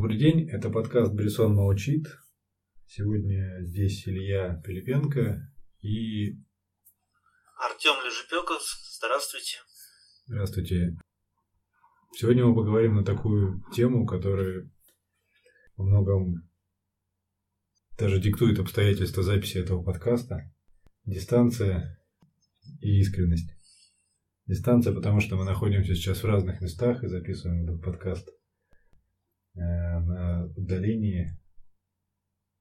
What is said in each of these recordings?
Добрый день, это подкаст «Брессон молчит». Сегодня здесь Илья Пилипенко и... Артём Лежепёков, здравствуйте. Здравствуйте. Сегодня мы поговорим на такую тему, которая во многом даже диктует обстоятельства записи этого подкаста. Дистанция и искренность. Дистанция, потому что мы находимся сейчас в разных местах и записываем этот подкаст на удалении,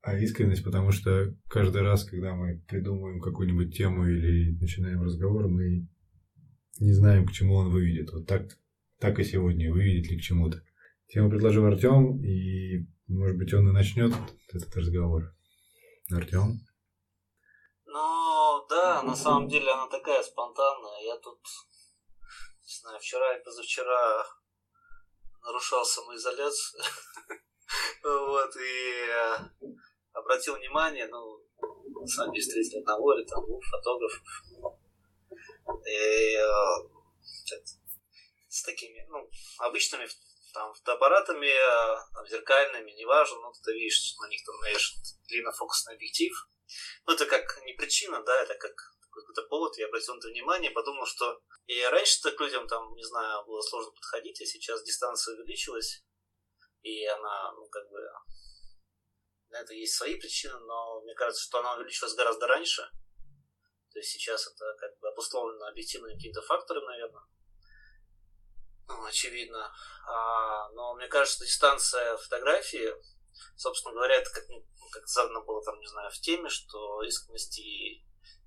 а искренность, потому что каждый раз, когда мы придумываем какую-нибудь тему или начинаем разговор, мы не знаем, к чему он выведет. Вот так и сегодня, выведет ли к чему-то. Тему предложил Артём, и, может быть, он и начнет этот разговор. Артём? Ну, да, на самом деле она такая спонтанная. Я тут, не знаю, вчера и позавчера... нарушал самоизоляцию, вот, и обратил внимание, ну, сами встретили одного или там двух фотографов, и с такими, ну, обычными там фотоаппаратами, там, зеркальными, неважно, ну, ты видишь, на них там навешен длиннофокусный объектив, ну, это как не причина, да, это как какой-то повод, я обратил на это внимание, подумал, что и раньше-то к людям, там, не знаю, было сложно подходить, а сейчас дистанция увеличилась, и она, ну, как бы, на это есть свои причины, но мне кажется, что она увеличилась гораздо раньше, то есть сейчас это, как бы, обусловлено объективными какими-то факторами, наверное, ну, очевидно, но мне кажется, что дистанция фотографии, собственно говоря, это как задано было, там, не знаю, в теме, что искренность и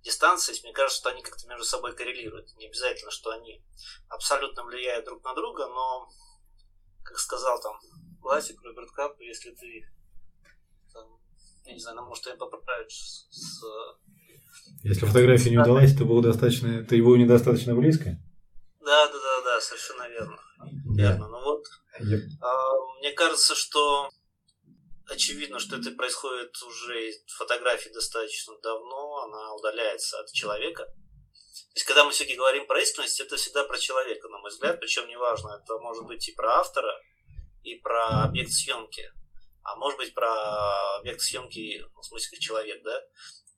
дистанции, мне кажется, что они как-то между собой коррелируют. Не обязательно, что они абсолютно влияют друг на друга, но, как сказал там классик Роберт Капп, если ты, там, я не знаю, нам может тебя поправить с... Если фотография не удалась, то было достаточно, ты его недостаточно близко? Да, совершенно верно. Да. Верно, ну вот. Мне кажется, что очевидно, что это происходит уже из фотографии достаточно давно, она удаляется от человека. То есть, когда мы все-таки говорим про искренность, это всегда про человека, на мой взгляд, причем неважно, это может быть и про автора, и про объект съемки, а может быть про объект съемки, в смысле, человек, да,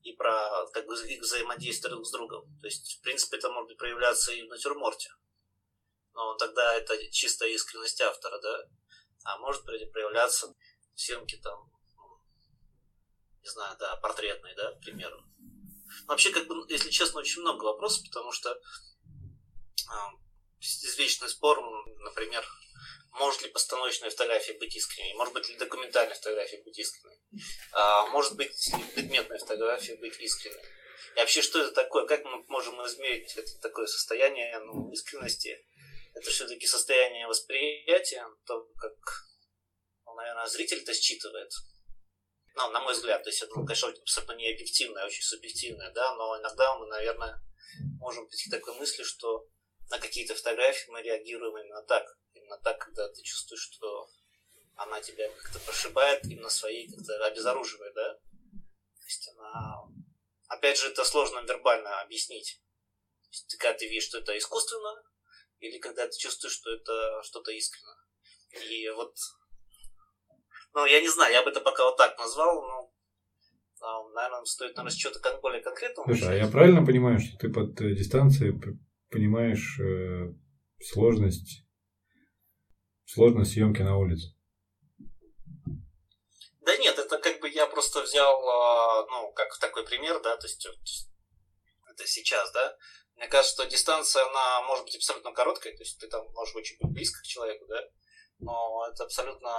и про как бы их взаимодействие друг с другом. То есть, в принципе, это может проявляться и в натюрморте, но тогда это чистая искренность автора, да, а может проявляться... съемки там, не знаю, да, портретные, да, к примеру. Но вообще, как бы, если честно, очень много вопросов, потому что извечный спор, например, может ли постановочная фотография быть искренней, может быть ли документальная фотография быть искренней, может быть ли предметная фотография быть искренней. И вообще, что это такое, как мы можем измерить это такое состояние, ну, искренности? Это все-таки состояние восприятия, то, как... наверное, зритель это считывает. Ну, на мой взгляд, то есть это, конечно, абсолютно не объективное, а очень субъективное, да, но иногда мы, наверное, можем прийти к такой мысли, что на какие-то фотографии мы реагируем именно так, когда ты чувствуешь, что она тебя как-то прошибает, именно своей как-то обезоруживает, да. То есть она... Опять же, это сложно вербально объяснить. То есть ты, когда ты видишь, что это искусственно, или когда ты чувствуешь, что это что-то искренно. И вот... Ну, я не знаю, я бы это пока вот так назвал, но, наверное, стоит, наверное, с чего-то более конкретного. Слушай, а я правильно понимаю, что ты под дистанцией понимаешь сложность съемки на улице? Да нет, это как бы я просто взял, ну, как такой пример, да, то есть это сейчас, да. Мне кажется, что дистанция, она может быть абсолютно короткой, то есть ты там можешь очень быть близко к человеку, да, но это абсолютно...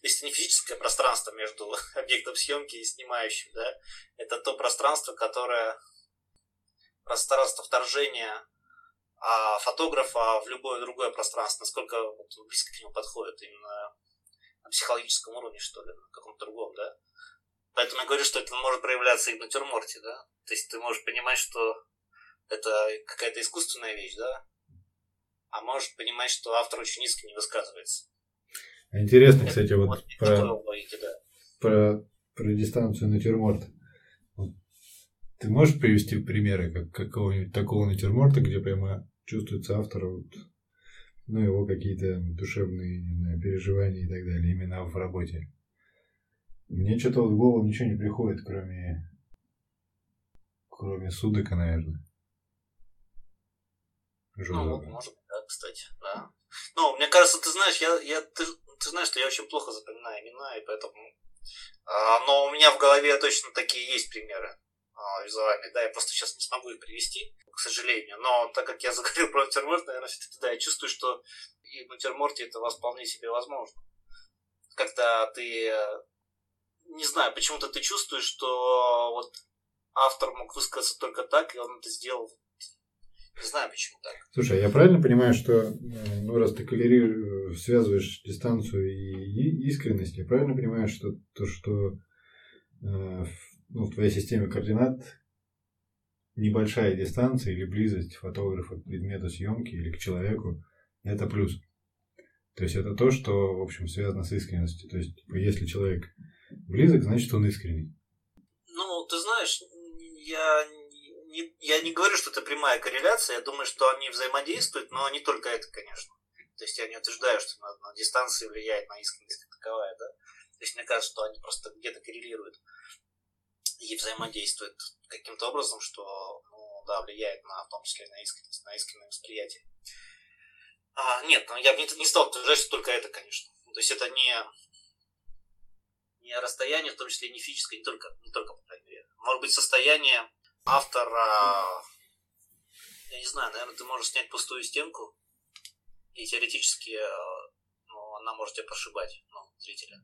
То есть это не физическое пространство между объектом съемки и снимающим, да, это то пространство, которое пространство вторжения фотографа в любое другое пространство, насколько вот близко к нему подходит, именно на психологическом уровне, что ли, на каком-то другом, да. Поэтому я говорю, что это может проявляться и в натюрморте, да. То есть ты можешь понимать, что это какая-то искусственная вещь, да, а можешь понимать, что автор очень искренне высказывается. Интересно, кстати, вот про дистанцию натюрморта. Вот. Ты можешь привести примеры какого-нибудь такого натюрморта, где прямо чувствуется автор вот, ну, его какие-то душевные, не знаю, переживания и так далее, именно в работе. Мне что-то в голову ничего не приходит, кроме Судека, наверное. Жозефа. Ну, может быть, да, кстати, да. Ну, мне кажется, ты знаешь, ты знаешь, что я очень плохо запоминаю имена, и поэтому... но у меня в голове точно такие есть примеры визуальные, да, я просто сейчас не смогу их привести, к сожалению, но так как я заговорил про Натюрморт, наверное, все-таки, да, я чувствую, что и в Натюрморте это вполне себе возможно. Когда ты, не знаю, почему-то ты чувствуешь, что вот автор мог высказаться только так, и он это сделал. Не знаю, почему так. Слушай, я правильно понимаю, что, ну, раз ты связываешь дистанцию и искренность, я правильно понимаю, что то, что ну, в твоей системе координат небольшая дистанция или близость фотографа к предмету съемки или к человеку, это плюс. То есть это то, что, в общем, связано с искренностью. То есть если человек близок, значит он искренний. Ну, ты знаешь, я не говорю, что это прямая корреляция, я думаю, что они взаимодействуют, но не только это, конечно. То есть я не утверждаю, что на дистанции влияет на искренность как таковая, да. То есть мне кажется, что они просто где-то коррелируют и взаимодействуют каким-то образом, что, ну, да, влияет на, в том числе, на искренность, на искреннее восприятие. Нет, ну, я бы не стал утверждать, что только это, конечно. То есть это не расстояние, в том числе не физическое, не только по крайней мере. Может быть, состояние автора, я не знаю, наверное, ты можешь снять пустую стенку, и теоретически, ну, она может тебя прошибать, ну, зрителя.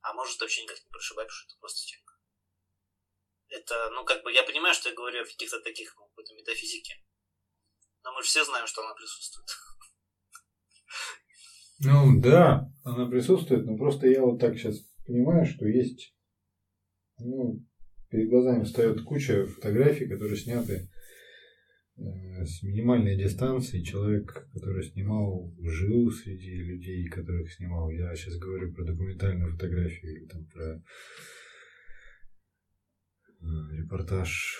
А может вообще никак не прошибать, потому что это просто стенка. Это, ну, как бы, я понимаю, что я говорю о каких-то таких, ну, какой-то метафизике, но мы же все знаем, что она присутствует. Ну, да, она присутствует, но просто я вот так сейчас понимаю, что есть, ну... Перед глазами встает куча фотографий, которые сняты с минимальной дистанции. Человек, который снимал, жил среди людей, которых снимал. Я сейчас говорю про документальную фотографию или там про репортаж.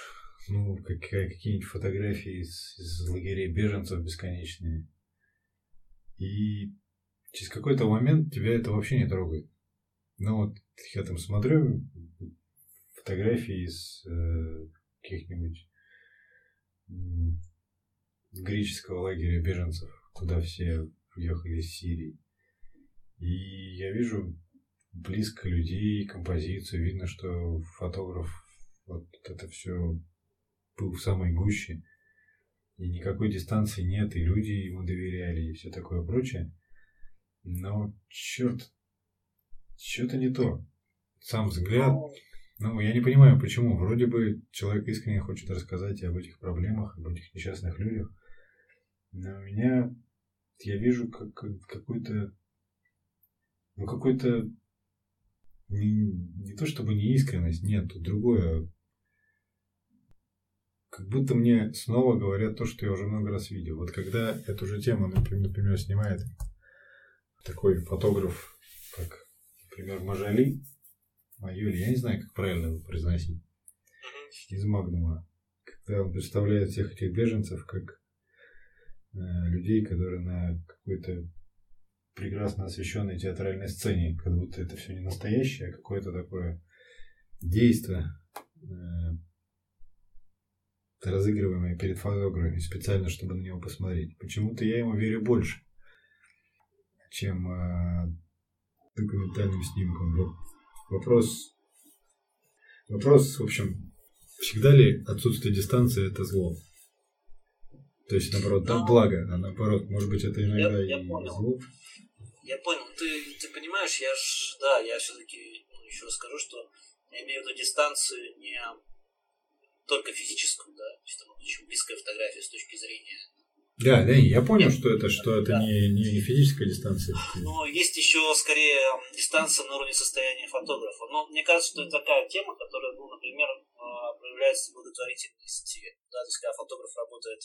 Ну, какие-нибудь фотографии из лагерей беженцев бесконечные. И через какой-то момент тебя это вообще не трогает. Ну, вот я там смотрю... Фотографии из каких-нибудь греческого лагеря беженцев, куда все уехали из Сирии. И я вижу близко людей, композицию. Видно, что фотограф вот это все был в самой гуще. И никакой дистанции нет, и люди ему доверяли, и все такое прочее. Но чёрт-то не то. Сам взгляд... Ну, я не понимаю, почему. Вроде бы человек искренне хочет рассказать и об этих проблемах, об этих несчастных людях. Но у меня... Я вижу какой-то... Ну, какой-то... Не то чтобы неискренность, нет, тут другое. Как будто мне снова говорят то, что я уже много раз видел. Вот когда эту же тему, например, снимает такой фотограф, как, например, Мажали Майоли, я не знаю, как правильно его произносить, из Магнума, когда он представляет всех этих беженцев как людей, которые на какой-то прекрасно освещенной театральной сцене, как будто это все не настоящее, а какое-то такое действие, разыгрываемое перед фотографами специально, чтобы на него посмотреть. Почему-то я ему верю больше, чем документальным снимкам. Вопрос, в общем, всегда ли отсутствие дистанции это зло? То есть, наоборот, да, благо, а наоборот, может быть, это иногда я понял. Зло? Я понял. Ты понимаешь, я все-таки еще расскажу, что я имею в виду дистанцию не только физическую, да, потому что очень близкая фотография с точки зрения... Да, я понял, что это не физическая дистанция. Но есть еще, скорее, дистанция на уровне состояния фотографа. Но мне кажется, что это такая тема, которая, ну, например, проявляется в благотворительности. Да, то есть, когда фотограф работает,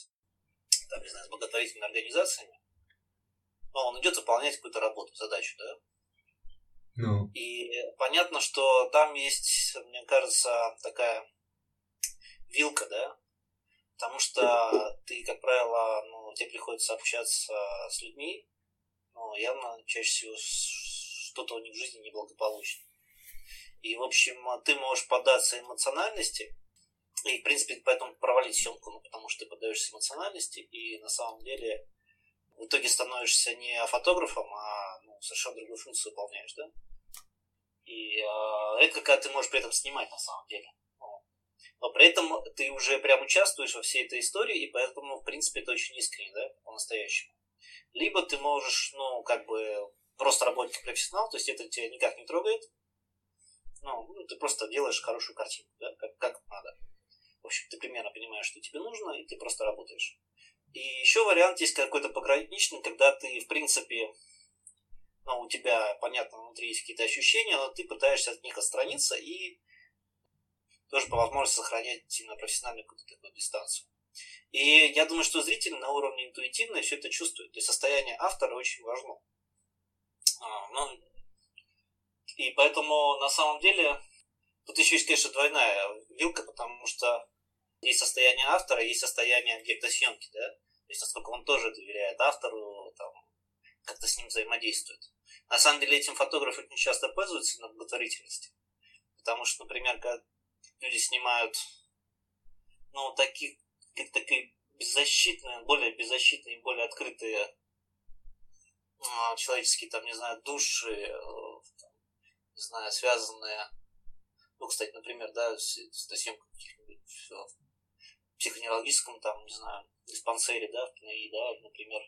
там, не знаю, с благотворительными организациями, но он идет выполнять какую-то работу, задачу, да? Ну. И понятно, что там есть, мне кажется, такая вилка, да? Потому что ты, как правило, ну, тебе приходится общаться с людьми, но явно чаще всего что-то у них в жизни неблагополучно. И, в общем, ты можешь поддаться эмоциональности, и, в принципе, поэтому провалить съемку, ну, потому что ты поддаешься эмоциональности, и на самом деле в итоге становишься не фотографом, а ну, совершенно другую функцию выполняешь, да? И это когда ты можешь при этом снимать на самом деле. Но при этом ты уже прям участвуешь во всей этой истории, и поэтому, в принципе, это очень искренне, да, по-настоящему. Либо ты можешь, ну, как бы, просто работать как профессионал, то есть это тебя никак не трогает, ну, ты просто делаешь хорошую картинку, да, как надо. В общем, ты примерно понимаешь, что тебе нужно, и ты просто работаешь. И еще вариант есть какой-то пограничный, когда ты, в принципе, ну, у тебя, понятно, внутри есть какие-то ощущения, но ты пытаешься от них отстраниться и тоже по возможности сохранять именно профессиональную какую-то такую дистанцию. И я думаю, что зритель на уровне интуитивно все это чувствует. То есть состояние автора очень важно. Ну, и поэтому на самом деле тут еще есть, конечно, двойная вилка, потому что есть состояние автора, есть состояние объекта съемки, да. То есть насколько он тоже доверяет автору, там, как-то с ним взаимодействует. На самом деле этим фотографы очень часто пользуются на благотворительности. Потому что, например, когда люди снимают, ну, такие, как такие беззащитные, более открытые человеческие, там, не знаю, души, там, не знаю, связанные, ну, кстати, например, да, с съемкой каких-нибудь в психоневрологическом, там, не знаю, диспансере, да, в ПНИ, да, например,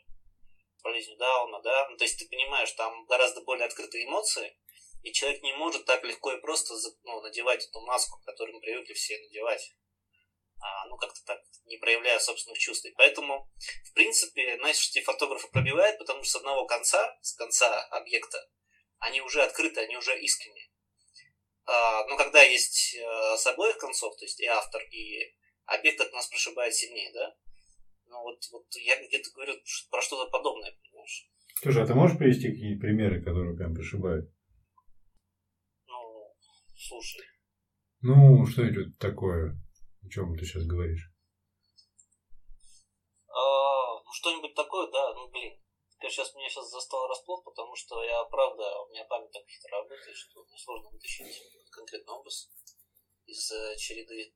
болезнью Дауна, да, ну, то есть ты понимаешь, там гораздо более открытые эмоции, и человек не может так легко и просто, ну, надевать эту маску, которую мы привыкли все надевать, ну, как-то так, не проявляя собственных чувств. И поэтому, в принципе, наши фотографы пробивают, потому что с одного конца, с конца объекта, они уже открыты, они уже искренние. Но когда есть с обоих концов, то есть и автор, и объект, это нас прошибает сильнее, да? Ну, вот я где-то говорю про что-то подобное, понимаешь? Слушай, а ты можешь привести какие-нибудь примеры, которые прям прошибают? Слушай. Ну, что это такое? О чем ты сейчас говоришь? Ну, что-нибудь такое, да. Ну, блин. Ты сейчас меня застал расплох, потому что я, правда, у меня память так хитро работает, что мне сложно вытащить конкретный образ из череды.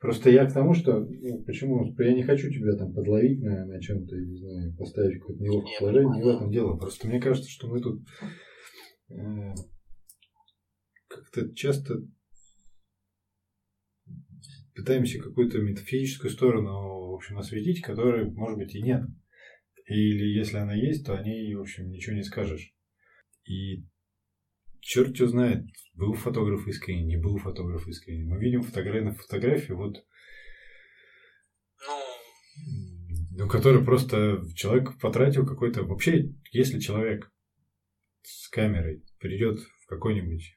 Просто я к тому, что... Ну, почему? Я не хочу тебя там подловить на чем-то, не знаю, поставить какое-то неловкое положение. Не в этом дело. Просто мне кажется, что мы тут... как-то часто пытаемся какую-то метафизическую сторону, в общем, осветить, которой, может быть, и нет. Или если она есть, то о ней, в общем, ничего не скажешь. И черт его знает, был фотограф искренне, не был фотограф искренне. Мы видим фотографии, вот, ну, которые просто человек потратил какой-то... Вообще, если человек с камерой придет в какой-нибудь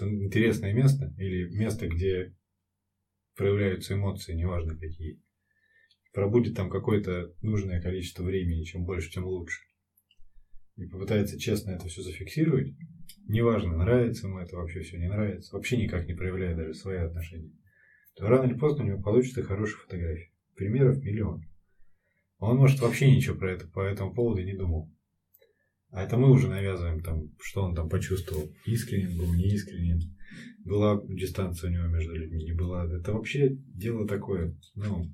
интересное место или место, где проявляются эмоции, неважно какие, пробудет там какое-то нужное количество времени, чем больше, тем лучше, и попытается честно это все зафиксировать, неважно, нравится ему это вообще, все не нравится, вообще никак не проявляя даже свои отношения, то рано или поздно у него получится хорошая фотография. Примеров миллион. Он, может, вообще ничего про это по этому поводу не думал. А это мы уже навязываем, там, что он там почувствовал. Искренним был, неискренним. Была дистанция у него между людьми, не была. Это вообще дело такое, ну,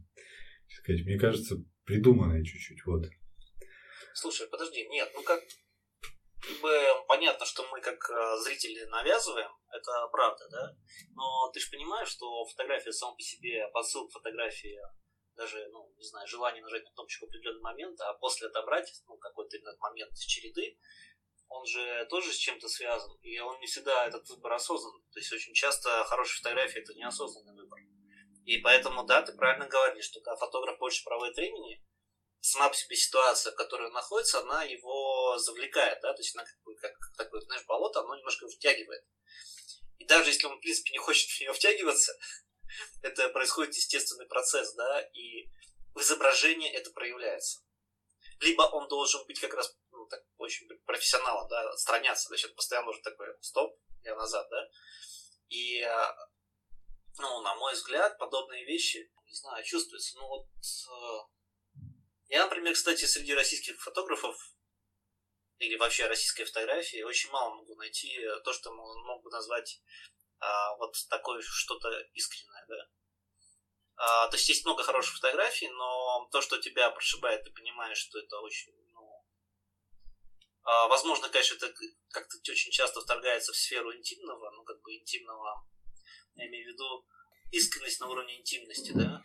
так сказать, мне кажется, придуманное чуть-чуть. Вот. Слушай, подожди, нет, ну как бы понятно, что мы как зрители навязываем, это правда, да? Но ты же понимаешь, что фотография сама по себе, посыл фотографии, даже, ну, не знаю, желание нажать на кнопочку в определенный момент, а после отобрать, ну, какой-то именно момент из череды, он же тоже с чем-то связан, и он не всегда, этот выбор, осознан. То есть очень часто хорошая фотография – это неосознанный выбор. И поэтому, да, ты правильно говоришь, что когда фотограф больше проводит времени, сама по себе ситуация, в которой он находится, она его завлекает, да, то есть она как такое, знаешь, болото, оно немножко втягивает. И даже если он, в принципе, не хочет в нее втягиваться, это происходит естественный процесс, да, и в изображении это проявляется. Либо он должен быть как раз, ну, так, очень профессионалом, да, отстраняться, значит, постоянно нужен такой стоп, я назад, да, и ну, на мой взгляд, подобные вещи, не знаю, чувствуются. Ну вот, я, например, кстати, среди российских фотографов или вообще российской фотографии очень мало могу найти то, что могу назвать вот такое что-то искреннее, да. То есть есть много хороших фотографий, но то, что тебя прошибает, ты понимаешь, что это очень, ну, возможно, конечно, это как-то очень часто вторгается в сферу интимного, ну, как бы интимного, я имею в виду искренность на уровне интимности, да.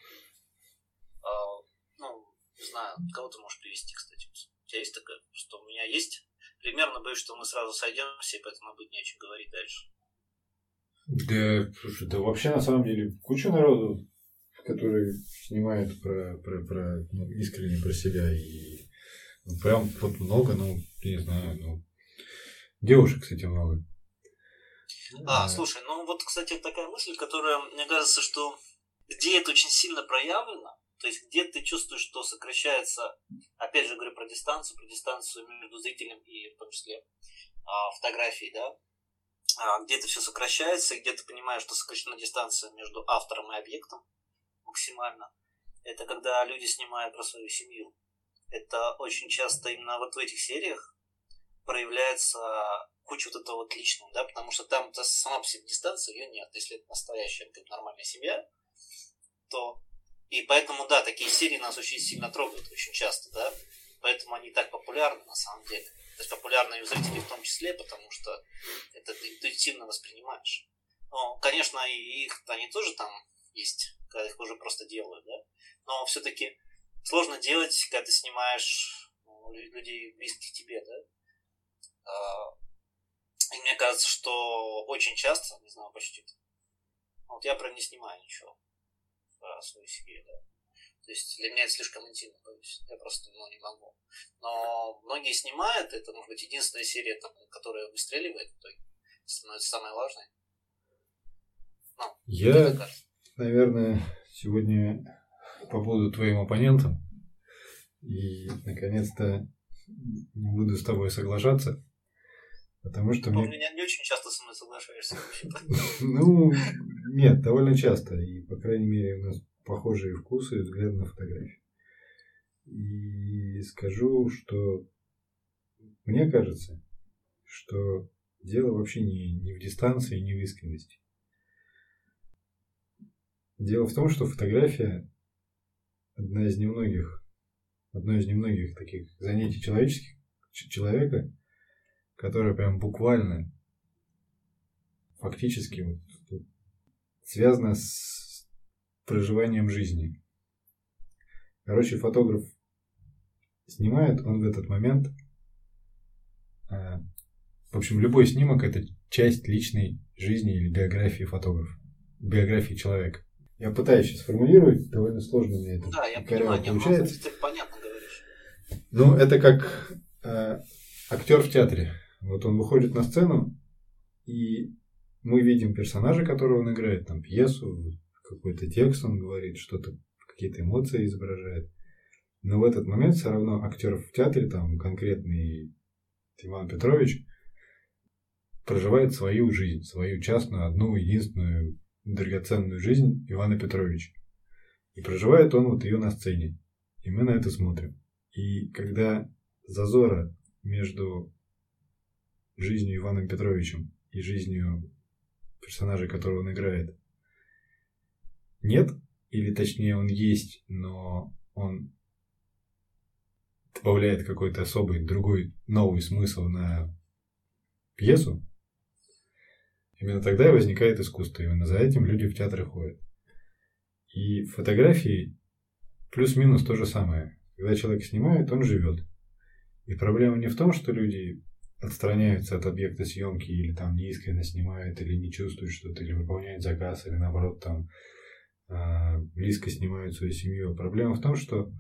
Ну, не знаю, кого-то может привести, кстати. У тебя есть такое, что у меня есть? Примерно боюсь, что мы сразу сойдемся, и поэтому будет не о чем говорить дальше. Да, слушай, да вообще, на самом деле, куча народу, которые снимают про ну, искренне про себя. И ну, прям вот много, ну, не знаю, ну. Девушек, кстати, много. Слушай, ну вот, кстати, такая мысль, которая, мне кажется, что где это очень сильно проявлено, то есть где ты чувствуешь, что сокращается, опять же говорю про дистанцию между зрителем и в том числе фотографией, да, где это все сокращается, где ты понимаешь, что сокращена дистанция между автором и объектом максимально. Это когда люди снимают про свою семью. Это очень часто именно вот в этих сериях проявляется куча вот этого вот личного, да, потому что там сама по себе дистанция, ее нет. Если это настоящая, это нормальная семья, то... И поэтому, да, такие серии нас очень сильно трогают очень часто, да, поэтому они так популярны на самом деле. То есть популярны и у зрителей в том числе, потому что это ты интуитивно воспринимаешь. Ну, конечно, и их они тоже там есть, когда их уже просто делают, да. Но все-таки сложно делать, когда ты снимаешь людей близких к тебе, да. И мне кажется, что очень часто, не знаю, почти, вот я прям не снимаю ничего про свою семью, да. То есть для меня это слишком интимно, то есть я просто, ну, не могу. Но многие снимают, это, может быть, единственная серия, которая выстреливает в итоге, становится самой важной. Ну, я, наверное, сегодня побуду твоим оппонентом и, наконец-то, не буду с тобой соглашаться. Потому что мне... не очень часто со мной соглашаешься. Ну, нет, довольно часто. И, по крайней мере, у нас похожие вкусы и взгляды на фотографии. И скажу, что мне кажется, что дело вообще не в дистанции, не в искренности. Дело в том, что фотография одно из немногих таких занятий человеческих, человека, которая прям буквально, фактически связана с проживанием жизни. Короче, фотограф снимает, он в этот момент... В общем, любой снимок – это часть личной жизни или биографии фотографа, биографии человека. Я пытаюсь сейчас сформулировать, довольно сложно мне это. Да, я понимаю, получается. Ты понятно говоришь. Ну, это как актер в театре. Вот он выходит на сцену, и мы видим персонажа, которого он играет, там пьесу, какой-то текст он говорит, что-то, какие-то эмоции изображает. Но в этот момент все равно актер в театре, там конкретный Иван Петрович, проживает свою жизнь, свою частную, одну, единственную, драгоценную жизнь Ивана Петровича. И проживает он вот ее на сцене. И мы на это смотрим. И когда зазора между жизнью Иваном Петровичем и жизнью персонажа, которого он играет, нет, или точнее он есть, но он добавляет какой-то особый, другой, новый смысл на пьесу, именно тогда и возникает искусство. Именно за этим люди в театры ходят. И фотографии плюс-минус то же самое. Когда человек снимает, он живет. И проблема не в том, что люди отстраняются от объекта съемки или там неискренне снимают, или не чувствуют что-то, или выполняют заказ, или наоборот там близко снимают свою семью. Проблема в том, что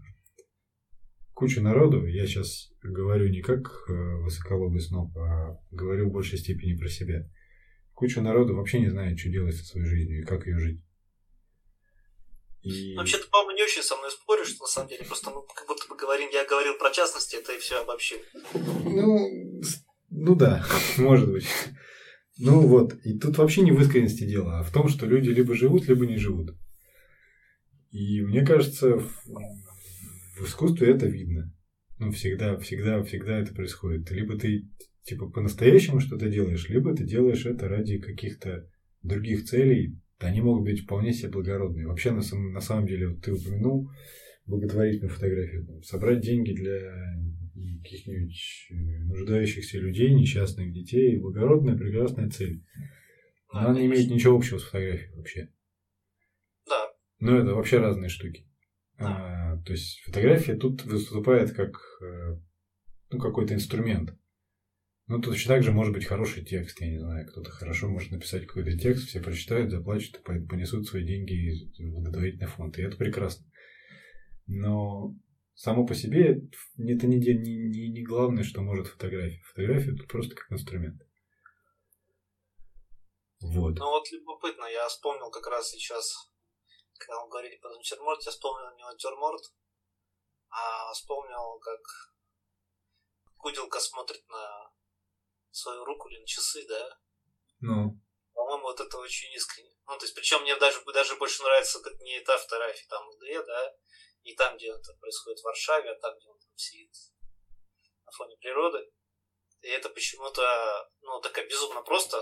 куча народу, я сейчас говорю не как высоколобый сноб, а говорю в большей степени про себя, куча народу вообще не знает, что делать со своей жизнью и как ее жить. И... Вообще-то, по-моему, не очень со мной споришь, на самом деле, просто мы как будто бы говорим, я говорил про частности, это и все обобщил. Ну да, может быть. Ну вот, и тут вообще не в искренности дело, а в том, что люди либо живут, либо не живут. И мне кажется, в искусстве это видно. Ну, всегда это происходит. Либо ты, типа, по-настоящему что-то делаешь, либо ты делаешь это ради каких-то других целей. Они могут быть вполне себе благородные. Вообще, на самом деле, вот ты упомянул благотворительную фотографию. Собрать деньги для каких-нибудь нуждающихся людей, несчастных детей. Благородная, прекрасная цель. Она не имеет ничего общего с фотографией вообще. Да. Но это вообще разные штуки. Да. То есть, фотография тут выступает как какой-то инструмент. Ну, точно так же может быть хороший текст, я не знаю, кто-то хорошо может написать какой-то текст, все прочитают, заплачут, понесут свои деньги в благотворительный фонд, и это прекрасно. Но само по себе это не главное, что может фотография. Фотография – это просто как инструмент. Вот. Ну, вот любопытно, я вспомнил как раз сейчас, когда мы говорили про натюрморт, я вспомнил не натюрморт, а вспомнил, как Куделка смотрит на свою руку или на часы, да? Ну. По-моему, вот это очень искренне. Ну, то есть, причем мне даже больше нравится как не та фотография, там, где, да, не там, где это происходит в Варшаве, а там, где он там сидит на фоне природы. И это почему-то, ну, такая безумно просто,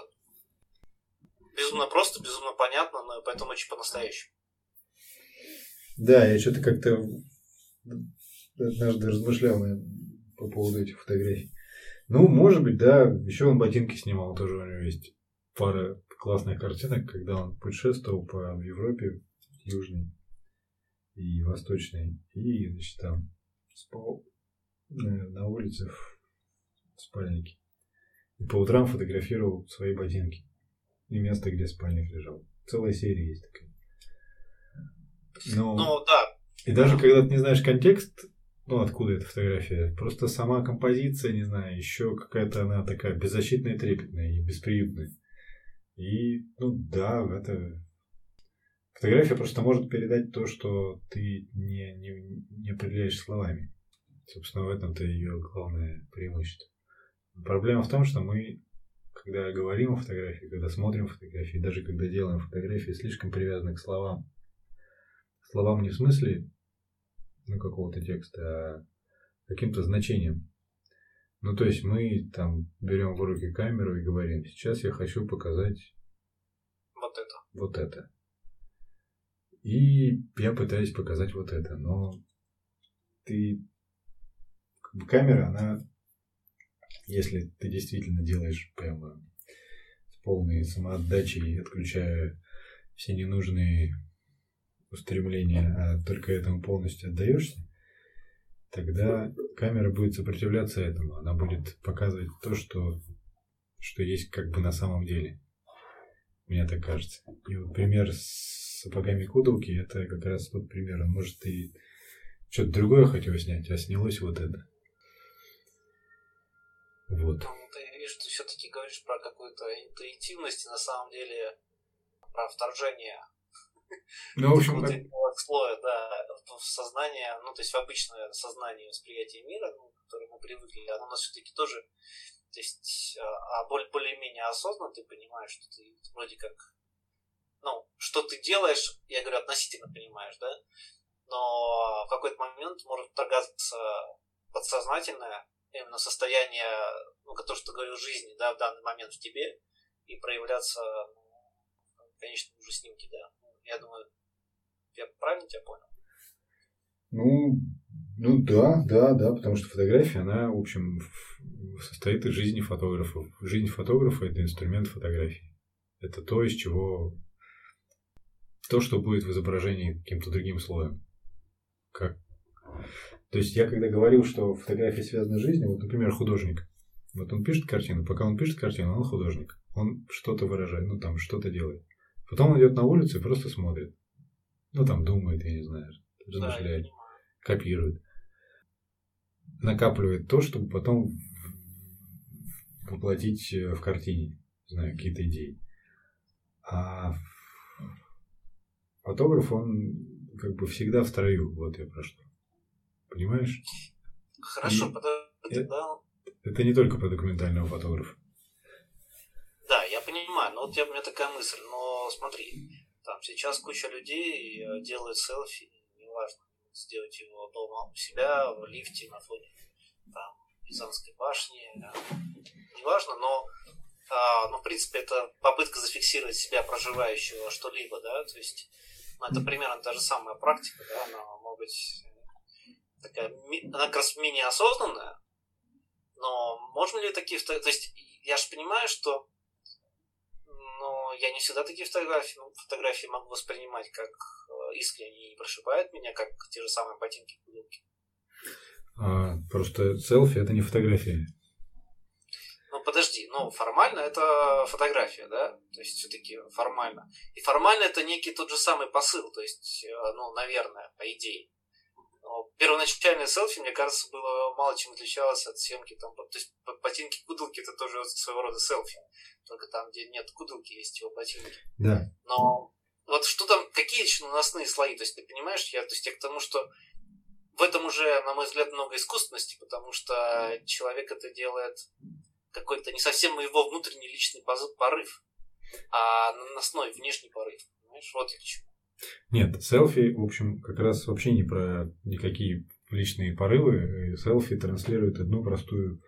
безумно понятно, но поэтому очень по-настоящему. Да, я что-то как-то однажды размышлял по поводу этих фотографий. Ну, может быть, да, еще он ботинки снимал, тоже у него есть пара классных картинок, когда он путешествовал по Европе, южной и восточной, и, значит, там спал на улице в спальнике. И по утрам фотографировал свои ботинки и место, где спальник лежал. Целая серия есть такая. Ну, да. И даже когда ты не знаешь контекст, ну, откуда эта фотография? Просто сама композиция, не знаю, еще какая-то она такая беззащитная, трепетная и бесприютная. И, ну, да, это... Фотография просто может передать то, что ты не определяешь словами. Собственно, в этом-то ее главное преимущество. Проблема в том, что мы, когда говорим о фотографии, когда смотрим фотографии, даже когда делаем фотографии, слишком привязаны к словам. Словам не в смысле... ну, какого-то текста, а каким-то значением. Ну, то есть, мы там берем в руки камеру и говорим, сейчас я хочу показать вот это. Вот это. И я пытаюсь показать вот это, но ты... Камера, она, если ты действительно делаешь прямо с полной самоотдачей, отключая все ненужные устремление, а только этому полностью отдаешься, тогда камера будет сопротивляться этому. Она будет показывать то, что есть как бы на самом деле. Мне так кажется. И вот пример с сапогами Куделки, это как раз тот пример. Он, может, и что-то другое хотел снять, а снялось вот это. Вот. Ну, ты видишь, ты все-таки говоришь про какую-то интуитивность, и на самом деле про вторжение. Ну, в общем, слоя, да, в сознание, ну, то есть в обычное сознание восприятие мира, ну, к которому мы привыкли, оно у нас все-таки тоже, то есть, более-менее осознанно ты понимаешь, что ты вроде как, ну, что ты делаешь, я говорю, относительно понимаешь, да, но в какой-то момент может вторгаться подсознательное именно состояние, ну, то, что ты говорил, жизни, да, в данный момент в тебе, и проявляться, ну, в конечном уже снимке, да. Я думаю, я правильно тебя понял? Ну да, потому что фотография, она, в общем, состоит из жизни фотографа. Жизнь фотографа – это инструмент фотографии. Это то, из чего... То, что будет в изображении каким-то другим слоем. Как... То есть, я когда говорил, что фотография связана с жизнью, вот, например, художник. Вот он пишет картину, пока он пишет картину, он художник. Он что-то выражает, ну там, что-то делает. Потом он идет на улицу и просто смотрит. Ну, там думает, я не знаю, размышляет, копирует. Накапливает то, чтобы потом воплотить в картине, не знаю, какие-то идеи. А фотограф, он как бы всегда в строю. Вот я про что. Понимаешь? Хорошо, потому что... Это не только про документального фотографа. Да, я понимаю. вот у меня такая мысль, но смотри, там сейчас куча людей делают селфи, неважно, сделать его дома у себя, в лифте, на фоне там Пизанской башни, неважно, но ну, в принципе, это попытка зафиксировать себя проживающего что-либо, да, то есть, ну, это примерно та же самая практика, да, она может быть такая, она как раз менее осознанная, но можно ли такие, то есть, я же понимаю, что, ну, я не всегда такие фотографии, ну, фотографии могу воспринимать как искренне, они прошибают меня, как те же самые ботинки Куделки. Просто селфи – это не фотография. Ну, подожди, ну, формально это фотография, да? То есть, все-таки формально. И формально это некий тот же самый посыл, то есть, ну, наверное, по идее. Но первоначальное селфи, мне кажется, было мало чем отличалось от съемки там. То есть, ботинки Куделки – это тоже своего рода селфи. Только там, где нет Куделки, есть его ботинки. Да. Но вот что там, какие еще наносные слои? То есть, ты понимаешь, я к тому, что в этом уже, на мой взгляд, много искусственности, потому что человек это делает какой-то не совсем его внутренний личный порыв, а наносной внешний порыв. Понимаешь, вот я к чему. Нет, селфи, в общем, как раз вообще не про никакие личные порывы. Селфи транслирует одну простую...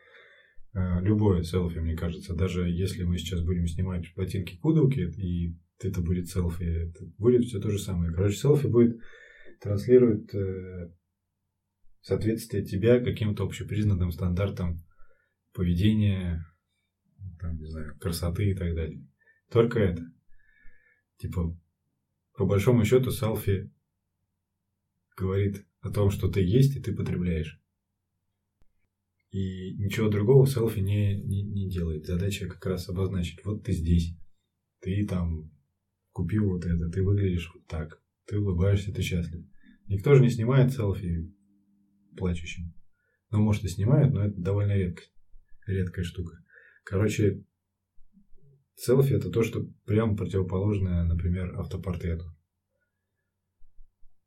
Любое селфи, мне кажется. Даже если мы сейчас будем снимать ботинки Куделки, и это будет селфи, это будет все то же самое. Короче, селфи будет транслировать соответствие тебя каким-то общепризнанным стандартам поведения, там, не знаю, красоты и так далее. Только это. Типа, по большому счету, селфи говорит о том, что ты есть и ты потребляешь. И ничего другого селфи не делает. Задача как раз обозначить. Вот ты здесь. Ты там купил вот это. Ты выглядишь вот так. Ты улыбаешься, ты счастлив. Никто же не снимает селфи плачущим. Ну, может, и снимают, но это довольно редкая штука. Короче, селфи – это то, что прямо противоположное, например, автопортрету.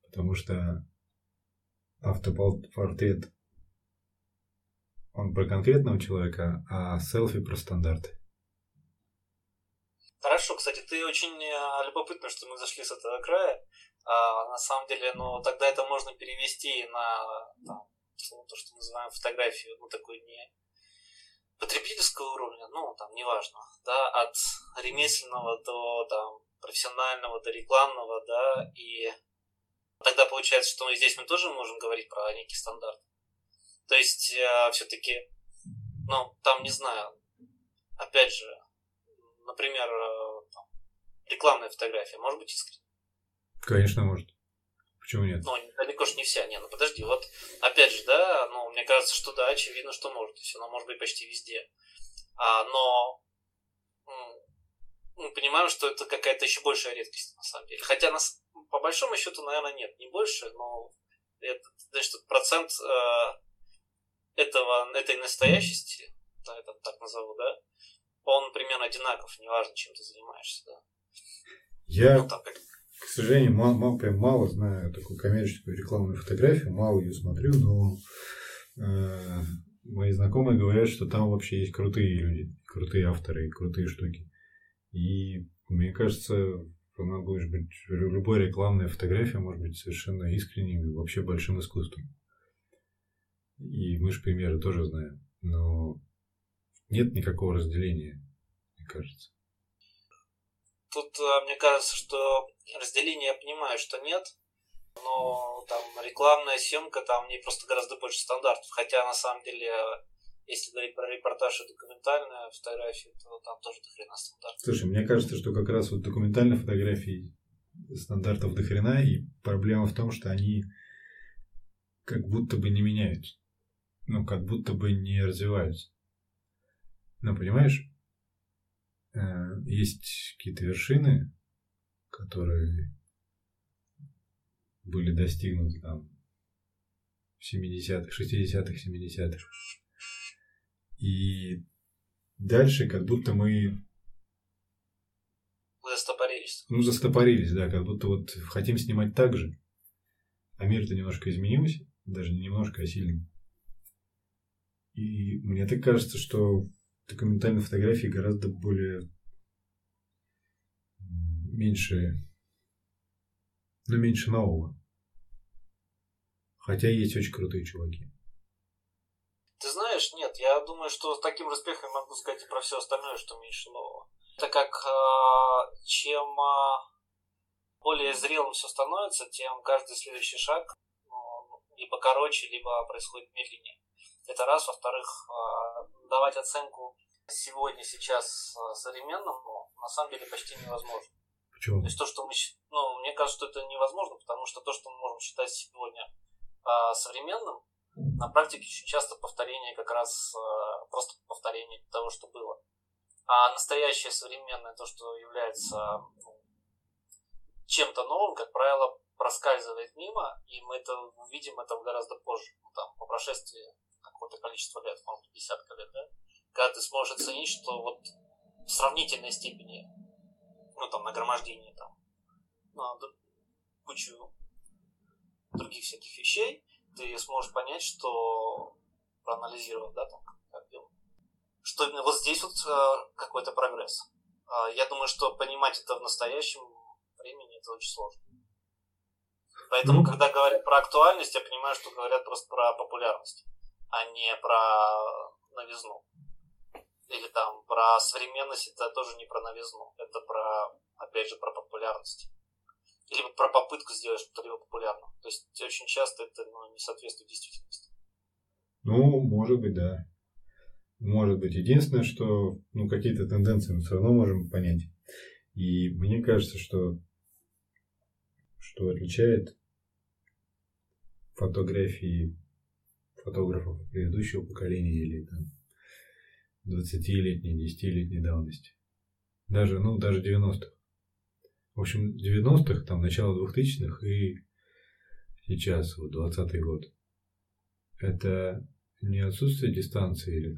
Потому что автопортрет он про конкретного человека, а селфи про стандарты. Хорошо, кстати, ты очень любопытно, что мы зашли с этого края. На самом деле, ну, тогда это можно перевести на там, то, что мы называем фотографию, ну, такой не потребительского уровня, ну, там, неважно, да, от ремесленного до, там, профессионального, до рекламного, да, и тогда получается, что здесь мы тоже можем говорить про некий стандарт. То есть, все-таки, ну, там, не знаю, опять же, например, там, рекламная фотография может быть искренней? Конечно, может. Почему нет? Ну, далеко же не вся. Не, ну подожди, вот, опять же, да, ну, мне кажется, что да, очевидно, что может. То есть, она может быть почти везде. Но мы понимаем, что это какая-то еще большая редкость, на самом деле. Хотя, нас, по большому счету, наверное, нет, не больше, но это, значит, процент... этой настоящести, да, это так назову, да, он примерно одинаков, неважно, чем ты занимаешься, да. Я, ну, к сожалению, прям мало знаю такую коммерческую рекламную фотографию, мало ее смотрю, но мои знакомые говорят, что там вообще есть крутые люди, крутые авторы, крутые штуки. И мне кажется, она будет быть, любая рекламная фотография может быть совершенно искренней и вообще большим искусством. И мы же примеры тоже знаем. Но нет никакого разделения, мне кажется. Тут мне кажется, что разделения я понимаю, что нет. Но там рекламная съемка, там не просто гораздо больше стандартов. Хотя на самом деле, если говорить про репортаж и документальную фотографию, то там тоже до хрена стандартов. Слушай, мне кажется, что как раз вот документальные фотографии стандартов до хрена. И проблема в том, что они как будто бы не меняются. Ну, как будто бы не развиваются. Ну, понимаешь, есть какие-то вершины, которые были достигнуты там в 70-х, 60-х, 70-х. И дальше как будто мы... Застопорились. Ну, застопорились, да. Как будто вот хотим снимать так же. А мир-то немножко изменился. Даже не немножко, а сильно. И мне так кажется, что документальные фотографии гораздо более меньше нового. Хотя есть очень крутые чуваки. Ты знаешь, нет, я думаю, что с таким успехом могу сказать и про все остальное, что меньше нового. Это как чем более зрелым все становится, тем каждый следующий шаг либо короче, либо происходит медленнее. Это раз. Во-вторых, давать оценку сегодня, сейчас современному на самом деле почти невозможно. Почему? То есть то, что мы, мне кажется, что это невозможно, потому что то, что мы можем считать сегодня современным, на практике очень часто повторение как раз просто повторение того, что было. А настоящее современное, то, что является чем-то новым, как правило, проскальзывает мимо, и мы это увидим это гораздо позже, по прошествии какого-то количества лет, может, десятка лет, да? Когда ты сможешь оценить, что вот в сравнительной степени, нагромождение, кучу других всяких вещей, ты сможешь понять, что проанализировать, как делать, что именно вот здесь вот какой-то прогресс. Я думаю, что понимать это в настоящем времени это очень сложно. Поэтому, когда говорят про актуальность, я понимаю, что говорят просто про популярность, а не про новизну. Или про современность, это тоже не про новизну, это про популярность. Или про попытку сделать что-либо популярным. То есть очень часто это не соответствует действительности. Может быть, да. Может быть, единственное, что какие-то тенденции мы все равно можем понять. И мне кажется, что отличает фотографии фотографов предыдущего поколения или 20-летней, 10-летней давности. Даже 90-х. В общем, 90-х, начало 2000-х и сейчас, 20-й год. Это не отсутствие дистанции или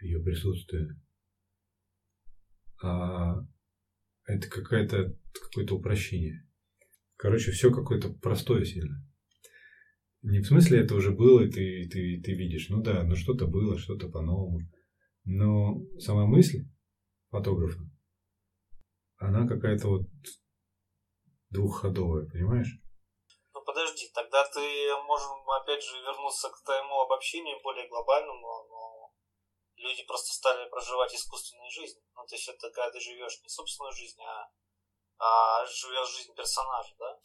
ее присутствие, а это какое-то упрощение. Короче, все какое-то простое сильно. Не в смысле это уже было, и ты видишь. Что-то было, что-то по-новому. Но сама мысль фотографа, она какая-то двухходовая, понимаешь? Подожди, тогда ты можем опять же вернуться к твоему обобщению более глобальному, но люди просто стали проживать искусственную жизнь. То есть это когда ты живешь не собственную жизнь, а живешь жизнь персонажа, да?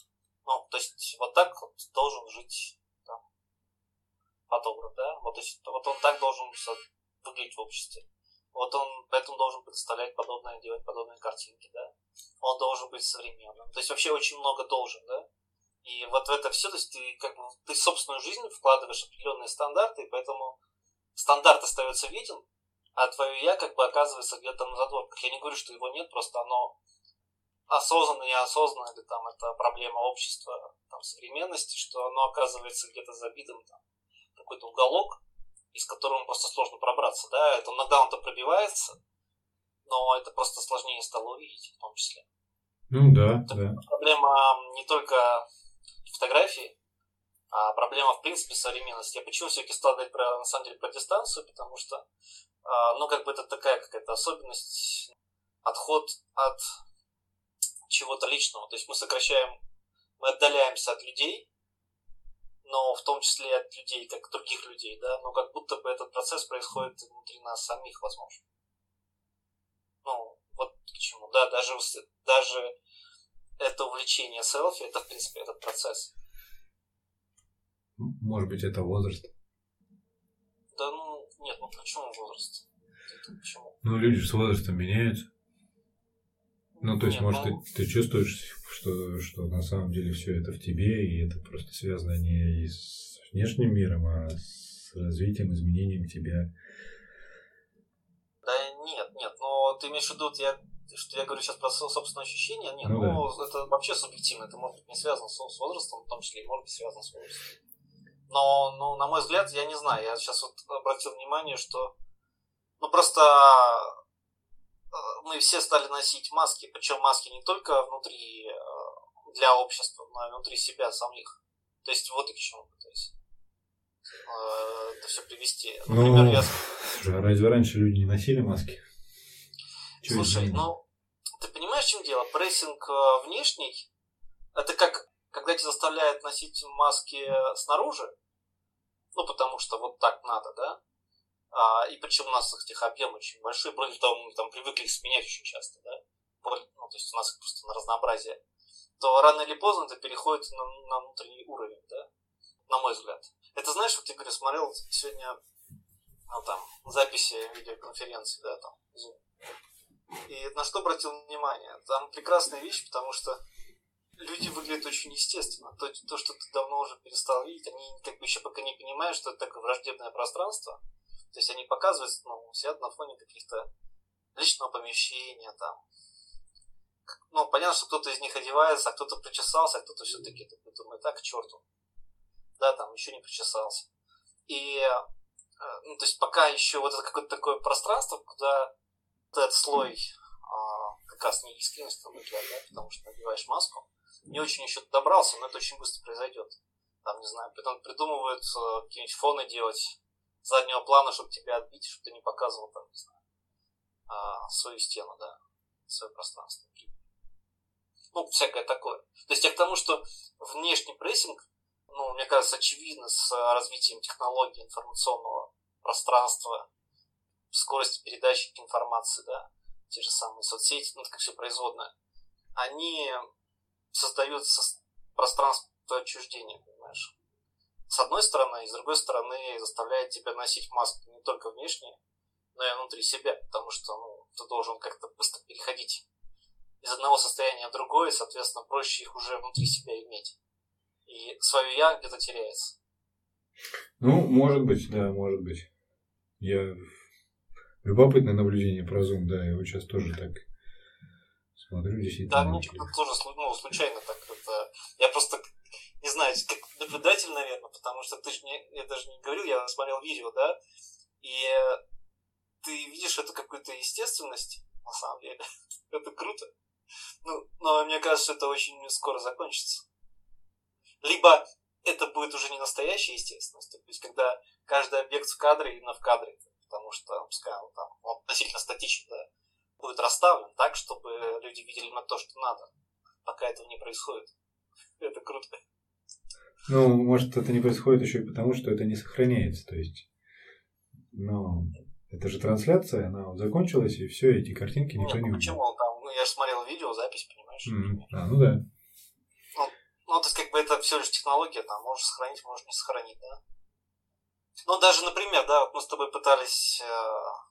То есть вот так вот должен жить фотограф, да? То есть вот он так должен выглядеть в обществе. Вот он поэтому должен представлять подобное, делать подобные картинки, да? Он должен быть современным. То есть вообще очень много должен, да? И вот в это все, то есть ты в собственную жизнь вкладываешь определенные стандарты, и поэтому стандарт остается виден, а твое «я» оказывается где-то на задворках. Я не говорю, что его нет, просто оно осознанно и неосознанно, или это проблема общества, современности, что оно оказывается где-то забитым, какой-то уголок, из которого просто сложно пробраться, да, это иногда он-то пробивается, но это просто сложнее стало увидеть в том числе. Да. Проблема не только фотографии, а проблема, в принципе, современности. Я почему все-таки стал говорить на самом деле про дистанцию, потому что, это такая какая-то особенность, отход от чего-то личного. То есть мы отдаляемся от людей, но в том числе от людей, как других людей, да, но как будто бы этот процесс происходит внутри нас самих, возможно. Вот к чему. Да, даже это увлечение селфи, это, в принципе, этот процесс. Может быть, это возраст? Да, нет, почему возраст? Почему? Люди с возрастом меняются. Ты чувствуешь, что на самом деле все это в тебе, и это просто связано не с внешним миром, а с развитием, изменением тебя. Да нет, но ты имеешь в виду, что я говорю сейчас про собственное ощущение? Нет, это вообще субъективно, это может быть не связано с возрастом, в том числе и может быть связано с возрастом. Но, на мой взгляд, я не знаю, я сейчас обратил внимание, что просто мы все стали носить маски, причем маски не только внутри для общества, но и внутри себя самих. То есть вот и к чему пытаюсь это все привести. Например, разве раньше люди не носили маски? Слушай, Ты понимаешь, в чем дело? Прессинг внешний – это как когда тебя заставляют носить маски снаружи, ну, потому что вот так надо, да? И причем у нас, кстати, объем очень большой, брони там привыкли их сменять очень часто, да? Ну, то есть у нас просто на разнообразие. То рано или поздно это переходит на внутренний уровень, да? На мой взгляд. Это, знаешь, вот я говорю, смотрел сегодня, ну, там, записи видеоконференции, да, там, Zoom. И на что обратил внимание? Там прекрасная вещь, потому что люди выглядят очень естественно. То, что ты давно уже перестал видеть, они как бы еще пока не понимают, что это такое враждебное пространство. То есть они показывают, ну, сидят на фоне каких-то личного помещения, там. Ну, понятно, что кто-то из них одевается, а кто-то причесался, а кто-то все-таки думает, так, к черту. Да, там, еще не причесался. И, ну, то есть пока еще вот это какое-то такое пространство, куда этот слой как раз неискренность, да, потому что надеваешь маску, не очень еще добрался, но это очень быстро произойдет. Там, не знаю, потом придумывают какие-нибудь фоны делать заднего плана, чтобы тебя отбить, чтобы ты не показывал, там, не знаю, свою стену, да, свое пространство. Ну, всякое такое. То есть я к тому, что внешний прессинг, ну, мне кажется, очевидно, с развитием технологий информационного пространства, скорости передачи информации, да, те же самые соцсети, ну, это как все производное, они создают пространство отчуждения, понимаешь? С одной стороны, и с другой стороны заставляет тебя носить маски не только внешне, но и внутри себя, потому что, ну, ты должен как-то быстро переходить из одного состояния в другое, и, соответственно, проще их уже внутри себя иметь. И свое «я» где-то теряется. Ну, может быть, да, может быть. Я... Любопытное наблюдение про Zoom, да, я его сейчас тоже так смотрю. Да, ну, тоже ну, случайно так это... Я просто, не знаю, как наблюдатель, наверное, потому что ты же не... Я даже не говорил, я смотрел видео, да, и ты видишь эту какую-то естественность, на самом деле. Это круто. Ну, но мне кажется, это очень скоро закончится. Либо это будет уже не настоящая естественность, то есть когда каждый объект в кадре, именно в кадре, потому что, пускай он там относительно статичен, да, будет расставлен так, чтобы люди видели на то, что надо. Пока этого не происходит. Это круто. Ну, может, это не происходит еще и потому, что это не сохраняется, то есть, но это же трансляция, она вот закончилась, и все, эти картинки никто не увидел. Почему там, ну, я же смотрел видео, запись, понимаешь? А, ну да. Ну, то есть, как бы это все лишь технология, там, можешь сохранить, можешь не сохранить, да. Ну, даже, например, да, вот мы с тобой пытались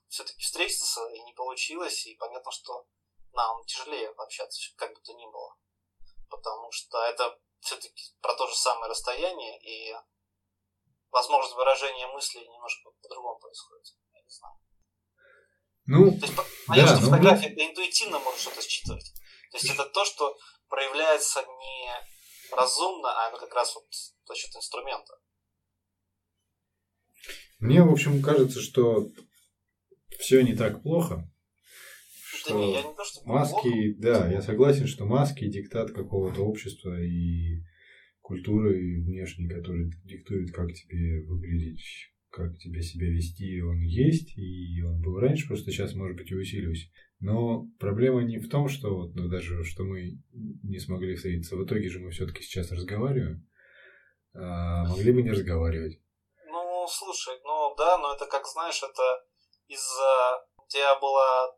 все-таки встретиться, и не получилось, и понятно, что нам тяжелее общаться, как бы то ни было. Потому что это все-таки про то же самое расстояние, и возможность выражения мыслей немножко по-другому происходит, я не знаю. Ну, то есть, понятно, да, что фотография, ты интуитивно можешь что-то считывать. То есть, это то, что проявляется не... разумно, а это как раз вот за счет инструмента. Мне, в общем, кажется, что все не так плохо. Что не, я не то, что маски, плохо. Да, я согласен, что маски диктат какого-то общества и культуры и внешней, который диктует, как тебе выглядеть, как тебе себя вести, он есть, и он был раньше, просто сейчас, может быть, и усилился. Но проблема не в том, что вот, ну, даже что мы не смогли встретиться. В итоге же мы все-таки сейчас разговариваем. А могли бы не разговаривать. Ну, слушай, ну да, но это как, знаешь, это из-за... У тебя было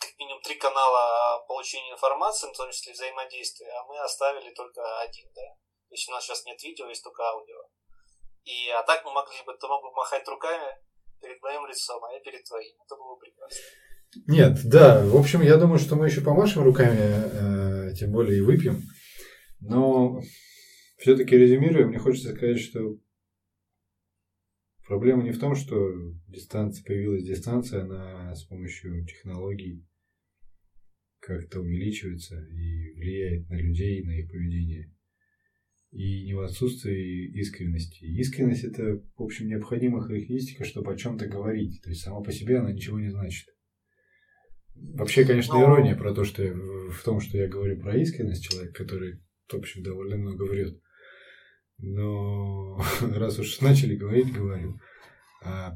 как минимум 3 канала получения информации, в том числе взаимодействия, а мы оставили только один, да? То есть у нас сейчас нет видео, есть только аудио. И, а так мы могли бы... Ты мог бы махать руками перед моим лицом, а я перед твоим. Это было бы прекрасно. Нет, да, в общем, я думаю, что мы еще помашем руками, тем более и выпьем, но все-таки резюмируя, мне хочется сказать, что проблема не в том, что дистанция, появилась дистанция, она с помощью технологий как-то увеличивается и влияет на людей, на их поведение, и не в отсутствии искренности. Искренность – это, в общем, необходимая характеристика, чтобы о чем-то говорить, то есть сама по себе она ничего не значит. Вообще, конечно, ирония про то, что в том, что я говорю про искренность, человек, который, в общем, довольно много врет. Но раз уж начали говорить, говорю. А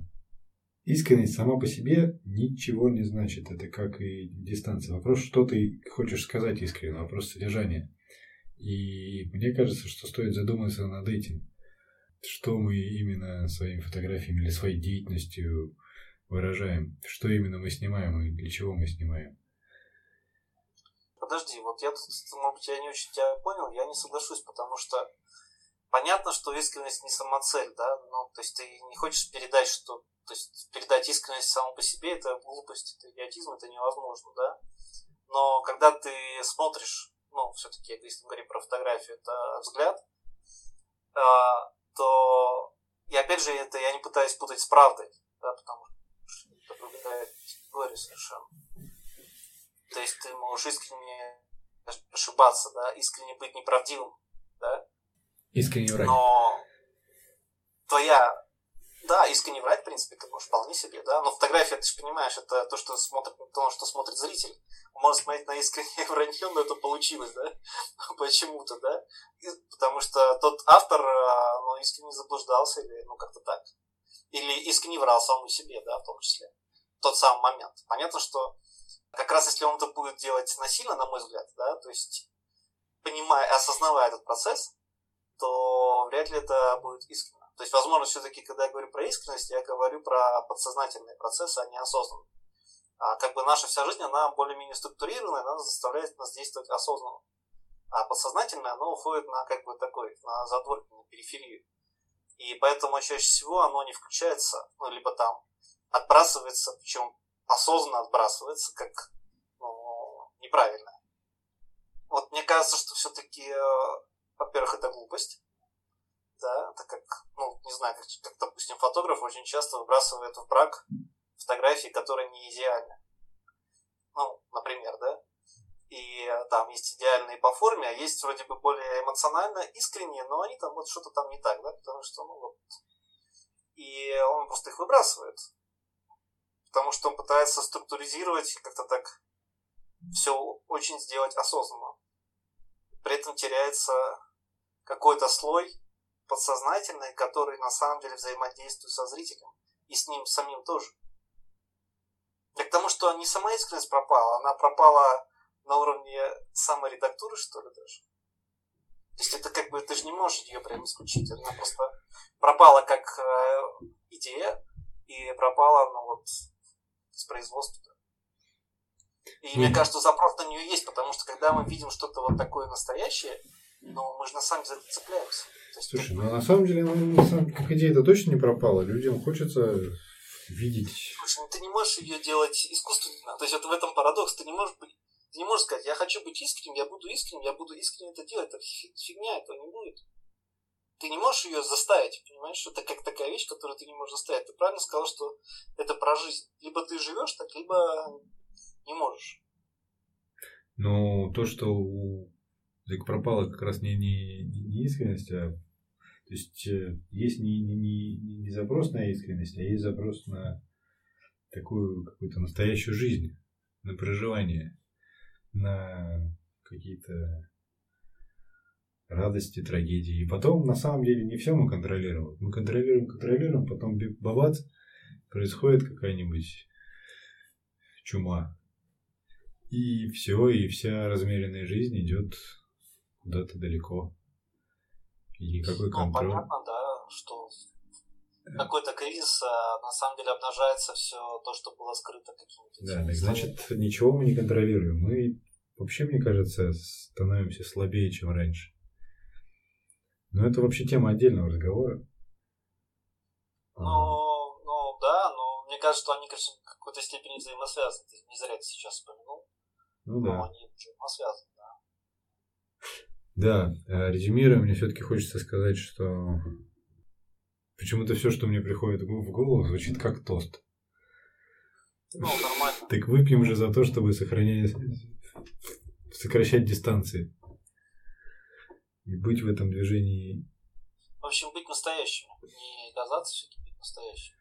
Искренность сама по себе ничего не значит. Это как и дистанция. Вопрос, что ты хочешь сказать искренне, вопрос содержания. И мне кажется, что стоит задуматься над этим. Что мы именно своими фотографиями или своей деятельностью выражаем. Что именно мы снимаем и для чего мы снимаем. Подожди, вот я, может быть, я не очень тебя понял. Я не соглашусь, потому что понятно, что искренность не самоцель, да? Ну, то есть ты не хочешь передать, что... То есть передать искренность саму по себе – это глупость, это идиотизм, это невозможно, да? Но когда ты смотришь, ну, все-таки, если мы говорим про фотографию, это взгляд, то, и опять же, это я не пытаюсь путать с правдой, да, потому что это другая категория совершенно. То есть ты можешь искренне ошибаться, да, искренне быть неправдивым, да? Искренне врать. Но твоя... Да, искренне врать, в принципе, ты можешь вполне себе, да. Но фотография, ты же понимаешь, это то, что смотрит зритель. Можно смотреть на искреннее вранье, но это получилось, да? Почему-то, да? Потому что тот автор, ну, искренне заблуждался, или, ну, как-то так. Или искренне врал самому себе, да, в том числе. В тот самый момент. Понятно, что как раз если он это будет делать насильно, на мой взгляд, да, то есть, понимая, осознавая этот процесс, то вряд ли это будет искренне. То есть, возможно, все-таки, когда я говорю про искренность, я говорю про подсознательные процессы, а не осознанные. А как бы наша вся жизнь, она более-менее структурированная, она заставляет нас действовать осознанно. А подсознательное, оно уходит на, как бы, такой, на задворку, на периферию. И поэтому чаще всего оно не включается, ну, либо там отбрасывается, причем осознанно отбрасывается, как, ну, неправильно. Вот мне кажется, что все-таки, во-первых, это глупость. Да, это как, ну, не знаю, как, допустим, фотограф очень часто выбрасывает в брак фотографии, которые не идеальны. Ну, например, да. И там есть идеальные по форме, а есть вроде бы более эмоционально искренние, но они там вот что-то там не так, да, потому что, ну, вот. И он просто их выбрасывает. Потому что он пытается структуризировать как-то так все очень сделать осознанно. При этом теряется какой-то слой подсознательные, которые на самом деле взаимодействуют со зрителем и с ним самим тоже. Я к тому, что не сама искренность пропала, она пропала на уровне саморедактуры, что ли, даже. То есть это как бы, ты же не можешь ее прям исключить, она просто пропала как идея и пропала, ну вот, с производства. И мне кажется, запрос на нее есть, потому что когда мы видим что-то вот такое настоящее, но мы же на самом деле цепляемся. Слушай, ну на самом деле, как идея это точно не пропала. Людям хочется видеть. Слушай, ну ты не можешь ее делать искусственно. То есть это в этом парадокс. Ты не можешь сказать, я хочу быть искренним, я буду искренне это делать. Это фигня, этого не будет. Ты не можешь ее заставить, понимаешь? Это как такая вещь, которую ты не можешь заставить. Ты правильно сказал, что это про жизнь. Либо ты живешь так, либо не можешь. Ну, то, что так пропала как раз не искренность, а то есть есть не запрос на искренность, а есть запрос на такую какую-то настоящую жизнь, на проживание, на какие-то радости, трагедии. И потом на самом деле не все мы контролируем. Мы контролируем, потом бабац, происходит какая-нибудь чума. И все, и вся размеренная жизнь идет куда-то далеко. И никакой контроль. Ну, понятно, да, что какой-то кризис, а на самом деле обнажается все то, что было скрыто каким-то. Да, и значит, ничего мы не контролируем. Мы вообще, мне кажется, становимся слабее, чем раньше. Но это вообще тема отдельного разговора. Ну, да, но мне кажется, что они, конечно, в какой-то степени взаимосвязаны. Ты не зря это сейчас вспомянул. Ну, да. Но они взаимосвязаны, да. Да, резюмируя, мне все-таки хочется сказать, что почему-то все, что мне приходит в голову, звучит как тост. Ну, нормально. Так выпьем же за то, чтобы сокращать дистанции. И быть в этом движении. В общем, быть настоящим. Не казаться, все-таки быть настоящим.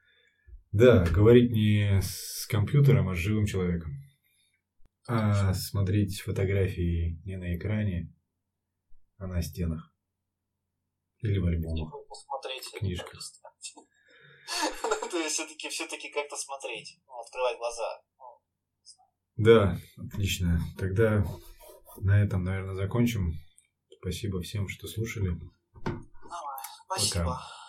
Да, говорить не с компьютером, а с живым человеком. А смотреть фотографии не на экране, а на стенах. Или в альбомах. Посмотреть книжках. То есть все-таки как-то смотреть, открывать глаза. Да, отлично. Тогда на этом, наверное, закончим. Спасибо всем, что слушали. Давай, спасибо. Пока.